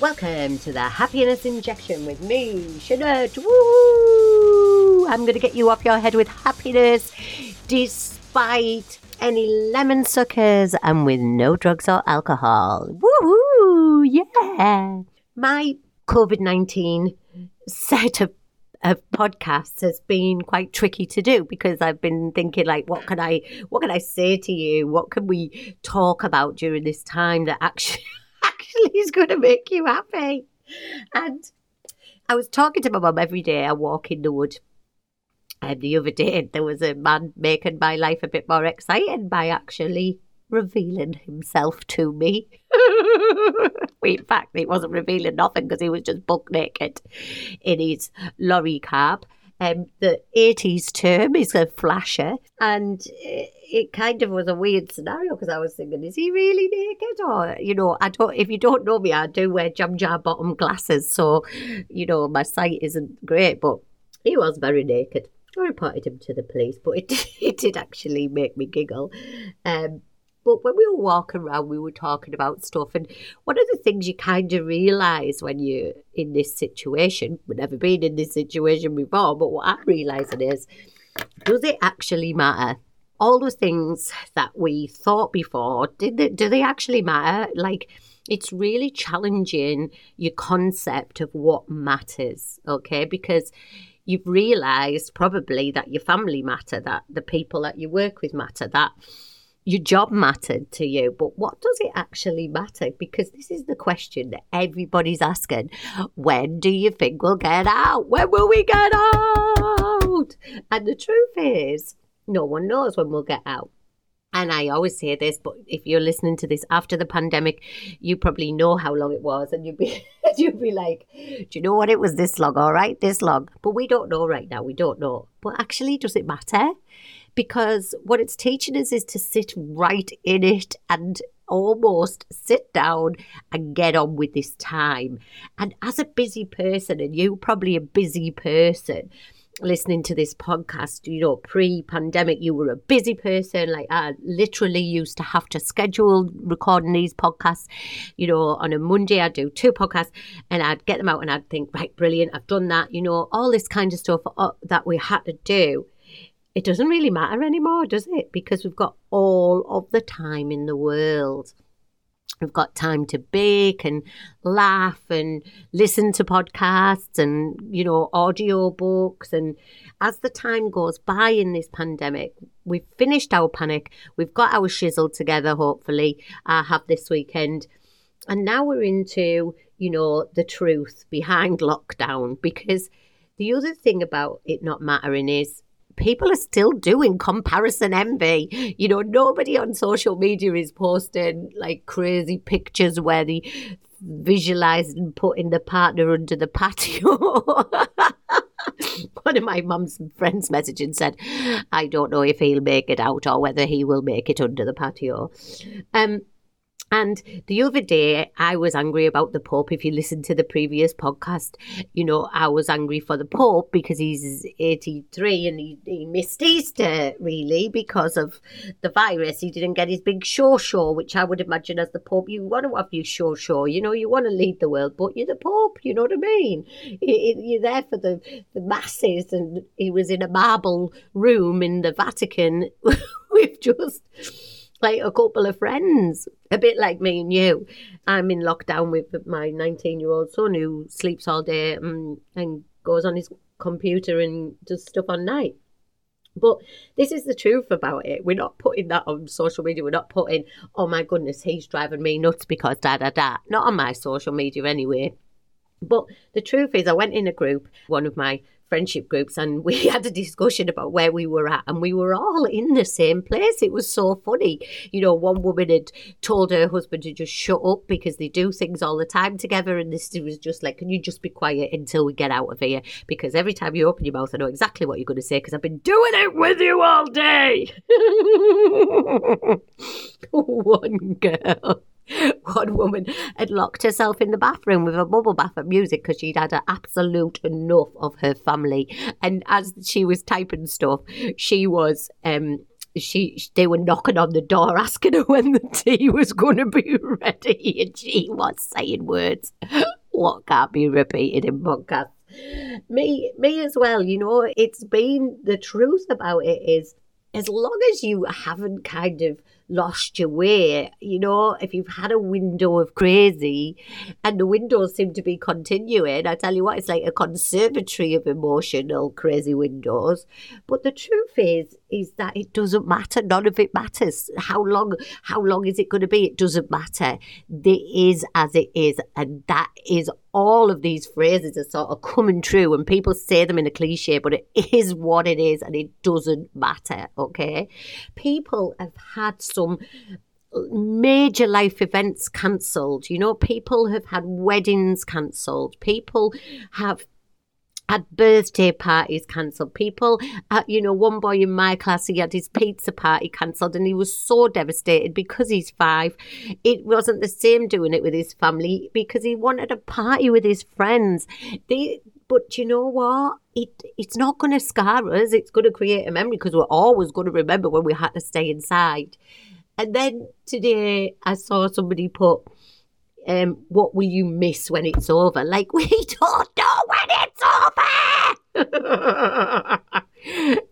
Welcome to the Happiness Injection with me, Chinette. Woo! I'm going to get you off your head with happiness despite any lemon suckers and with no drugs or alcohol. Woohoo! Yeah! My COVID-19 set of podcasts has been quite tricky to do because I've been thinking like, what can I say to you? What can we talk about during this time that actually is going to make you happy? And I was talking to my mum every day. I walk in the wood. And the other day, there was a man making my life a bit more exciting by actually revealing himself to me. In fact, he wasn't revealing nothing because he was just buck naked in his lorry cab. The 80s term is a flasher. And it kind of was a weird scenario because I was thinking, is he really naked? Or, if you don't know me, I do wear jam jar bottom glasses. So, my sight isn't great, but he was very naked. I reported him to the police, but it did actually make me giggle. But when we were walking around, we were talking about stuff. And one of the things you kind of realise when you're in this situation, we've never been in this situation before, but what I'm realising is, does it actually matter? All the things that we thought before, do they actually matter? Like, it's really challenging your concept of what matters, okay? Because you've realised probably that your family matter, that the people that you work with matter, that your job mattered to you. But what does it actually matter? Because this is the question that everybody's asking. When do you think we'll get out? When will we get out? And the truth is, no one knows when we'll get out. And I always say this, but if you're listening to this after the pandemic, you probably know how long it was, and you'd be like, do you know what? It was this long, all right, this long. But we don't know right now. We don't know. But actually, does it matter? Because what it's teaching us is to sit right in it and almost sit down and get on with this time. And as a busy person, and you're probably a busy person, listening to this podcast, pre-pandemic, you were a busy person. Like, I literally used to have to schedule recording these podcasts. On a Monday, I'd do 2 podcasts and I'd get them out and I'd think, right, brilliant, I've done that. All this kind of stuff that we had to do. It doesn't really matter anymore, does it? Because we've got all of the time in the world. We've got time to bake and laugh and listen to podcasts and, audio books. And as the time goes by in this pandemic, we've finished our panic. We've got our shizzle together, hopefully, I have this weekend. And now we're into, the truth behind lockdown. Because the other thing about it not mattering is, people are still doing comparison envy. Nobody on social media is posting like crazy pictures where they visualise and putting the partner under the patio. One of my mum's friends messaged and said, I don't know if he'll make it out or whether he will make it under the patio. And the other day, I was angry about the Pope. If you listen to the previous podcast, I was angry for the Pope because he's 83 and he missed Easter, really, because of the virus. He didn't get his big show, which I would imagine as the Pope, you want to have your show. You want to lead the world, but you're the Pope, you know what I mean? You're there for the masses, and he was in a marble room in the Vatican with just like a couple of friends, a bit like me and you. I'm in lockdown with my 19-year-old son who sleeps all day and goes on his computer and does stuff on night. But this is the truth about it. We're not putting that on social media. We're not putting, oh my goodness, he's driving me nuts because da-da-da. Not on my social media anyway. But the truth is, I went in a group, one of my friendship groups, and we had a discussion about where we were at, and we were all in the same place. It was so funny. One woman had told her husband to just shut up because they do things all the time together, and this was just like, can you just be quiet until we get out of here? Because every time you open your mouth, I know exactly what you're going to say because I've been doing it with you all day. One woman had locked herself in the bathroom with a bubble bath of music because she'd had absolute enough of her family. And as she was typing stuff, she was they were knocking on the door asking her when the tea was going to be ready, and she was saying words what can't be repeated in podcasts. Me as well, you know. It's been, the truth about it is, as long as you haven't kind of lost your way, you know, if you've had a window of crazy and the windows seem to be continuing, I tell you what, it's like a conservatory of emotional crazy windows. But the truth is that it doesn't matter. None of it matters. How long is it going to be? It doesn't matter. It is as it is. And that is all of these phrases are sort of coming true, and people say them in a cliche, but it is what it is and it doesn't matter, okay? People have had some major life events cancelled. You know, people have had weddings cancelled. People have had birthday parties cancelled. People, you know, one boy in my class, he had his pizza party cancelled and he was so devastated because he's 5. It wasn't the same doing it with his family because he wanted a party with his friends. But you know what? It's not going to scar us. It's going to create a memory because we're always going to remember when we had to stay inside. And then today I saw somebody put, what will you miss when it's over? Like, we don't know when it's over!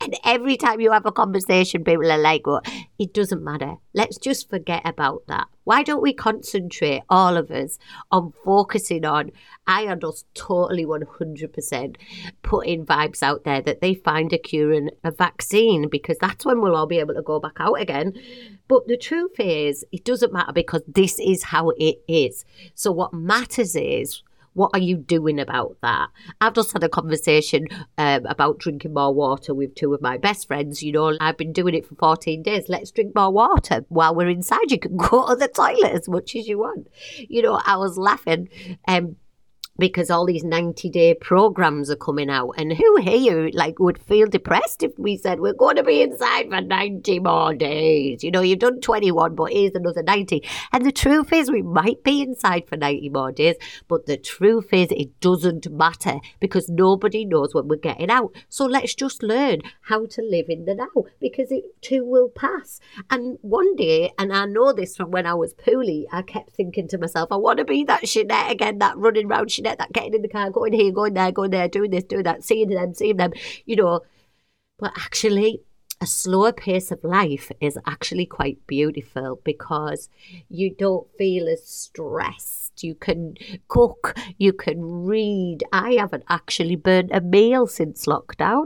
And every time you have a conversation, people are like, well, it doesn't matter. Let's just forget about that. Why don't we concentrate, all of us, on focusing on, I am just totally 100% putting vibes out there that they find a cure and a vaccine, because that's when we'll all be able to go back out again. But the truth is, it doesn't matter because this is how it is. So what matters is, what are you doing about that? I've just had a conversation about drinking more water with two of my best friends. You know, I've been doing it for 14 days. Let's drink more water while we're inside. You can go to the toilet as much as you want. You know, I was laughing because all these 90-day programs are coming out. And who here, like, would feel depressed if we said, we're going to be inside for 90 more days? You know, you've done 21, but here's another 90. And the truth is, we might be inside for 90 more days, but the truth is, it doesn't matter because nobody knows when we're getting out. So let's just learn how to live in the now, because it too will pass. And one day, and I know this from when I was poorly, I kept thinking to myself, I want to be that Chinette again, that running round Chinette, that getting in the car, going here, going there, doing this, doing that, seeing them, you know. But actually, a slower pace of life is actually quite beautiful because you don't feel as stressed. You can cook, you can read. I haven't actually burnt a meal since lockdown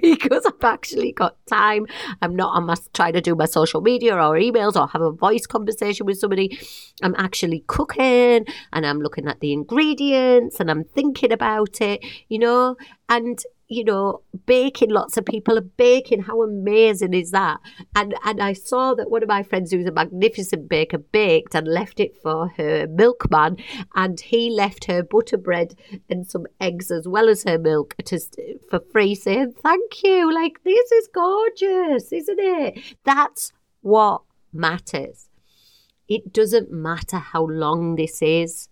because I've actually got time. I'm not trying to do my social media or emails or have a voice conversation with somebody. I'm actually cooking and I'm looking at the ingredients and I'm thinking about it, you know, and you know, baking, lots of people are baking. How amazing is that? And I saw that one of my friends who's a magnificent baker baked and left it for her milkman, and he left her butter bread and some eggs as well as her milk for free, saying thank you. Like, this is gorgeous, isn't it? That's what matters. It doesn't matter how long this is.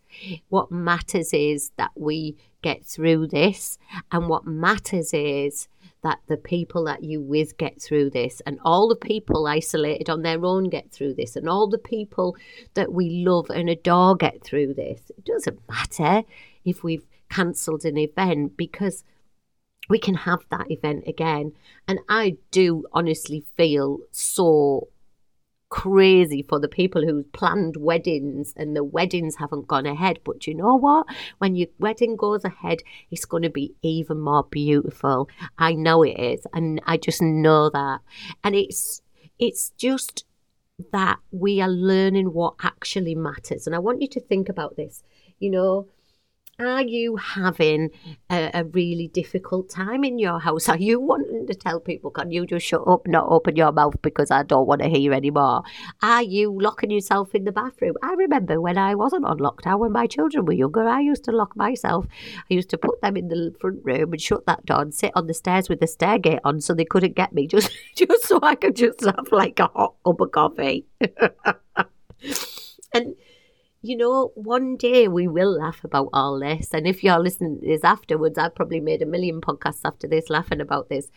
What matters is that we get through this, and what matters is that the people that you with get through this, and all the people isolated on their own get through this, and all the people that we love and adore get through this. It doesn't matter if we've cancelled an event, because we can have that event again. And I do honestly feel so crazy for the people who planned weddings and the weddings haven't gone ahead. But you know what? When your wedding goes ahead, it's going to be even more beautiful. I know it is, and I just know that. And it's just that we are learning what actually matters. And I want you to think about this. You know, are you having a really difficult time in your house? Are you wanting to tell people, can you just shut up, not open your mouth because I don't want to hear anymore? Are you locking yourself in the bathroom? I remember when I wasn't on lockdown, when my children were younger, I used to lock myself. I used to put them in the front room and shut that door and sit on the stairs with the stair gate on so they couldn't get me, just so I could just have like a hot cup of coffee. And you know, one day we will laugh about all this. And if you're listening to this afterwards, I've probably made a million podcasts after this laughing about this.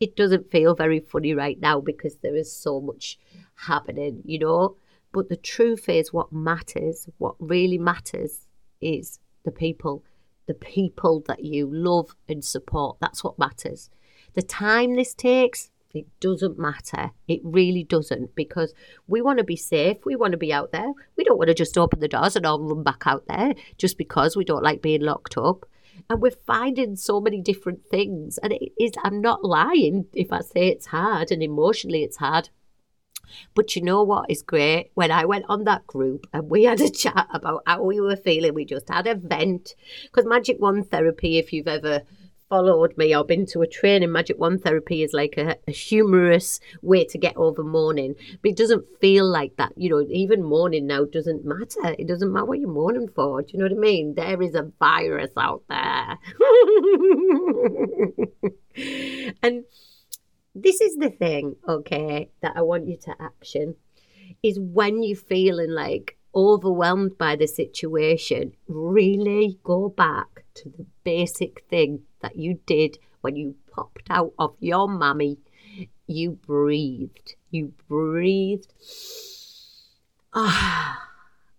It doesn't feel very funny right now because there is so much happening, you know. But the truth is, what matters, what really matters, is the people that you love and support. That's what matters. The time this takes, it doesn't matter. It really doesn't, because we want to be safe. We want to be out there. We don't want to just open the doors and all run back out there just because we don't like being locked up. And we're finding so many different things. And it is, I'm not lying if I say it's hard, and emotionally it's hard. But you know what is great? When I went on that group and we had a chat about how we were feeling, we just had a vent. Because Magic Wand Therapy, if you've ever followed me, I've been to a training. Magic Wand Therapy is like a humorous way to get over mourning, but it doesn't feel like that. You know, even mourning now doesn't matter. It doesn't matter what you're mourning for. Do you know what I mean? There is a virus out there. And this is the thing, okay, that I want you to action, is when you're feeling like overwhelmed by the situation, really go back to the basic thing that you did when you popped out of your mummy. You breathed. You breathed. Ah,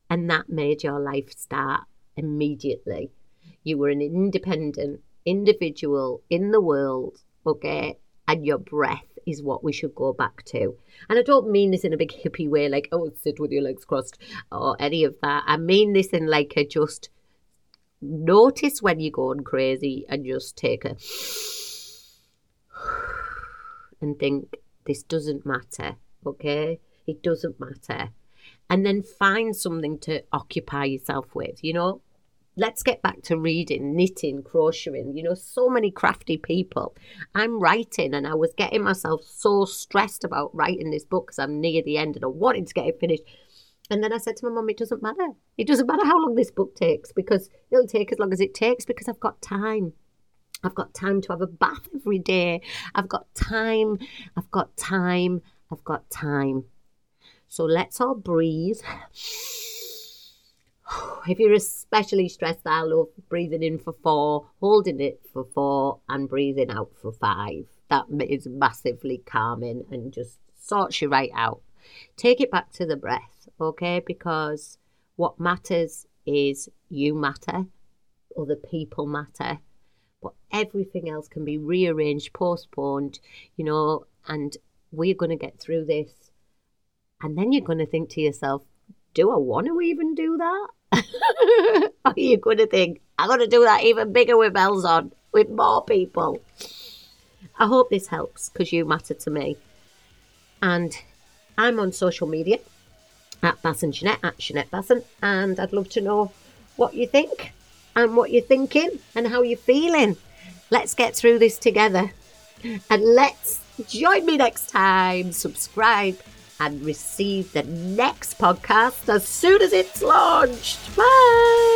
and that made your life start immediately. You were an independent individual in the world, okay? And your breath is what we should go back to. And I don't mean this in a big hippie way, like, oh, sit with your legs crossed or any of that. I mean this in like a just notice when you're going crazy and just take a and think, this doesn't matter, okay? It doesn't matter. And then find something to occupy yourself with, you know? Let's get back to reading, knitting, crocheting. You know, so many crafty people. I'm writing, and I was getting myself so stressed about writing this book because I'm near the end and I wanted to get it finished. And then I said to my mum, it doesn't matter. It doesn't matter how long this book takes, because it'll take as long as it takes, because I've got time. I've got time to have a bath every day. I've got time. I've got time. I've got time. So let's all breathe. If you're especially stressed, I love breathing in for 4, holding it for 4, and breathing out for 5. That is massively calming and just sorts you right out. Take it back to the breath, okay? Because what matters is you matter, other people matter, but everything else can be rearranged, postponed, you know, and we're going to get through this. And then you're going to think to yourself, do I want to even do that? Are you going to think, I'm going to do that even bigger with bells on, with more people? I hope this helps, because you matter to me. And I'm on social media at Bass and Chinette, at Chinette Basson, and I'd love to know what you think and what you're thinking and how you're feeling. Let's get through this together, and let's join me next time. Subscribe and receive the next podcast as soon as it's launched. Bye!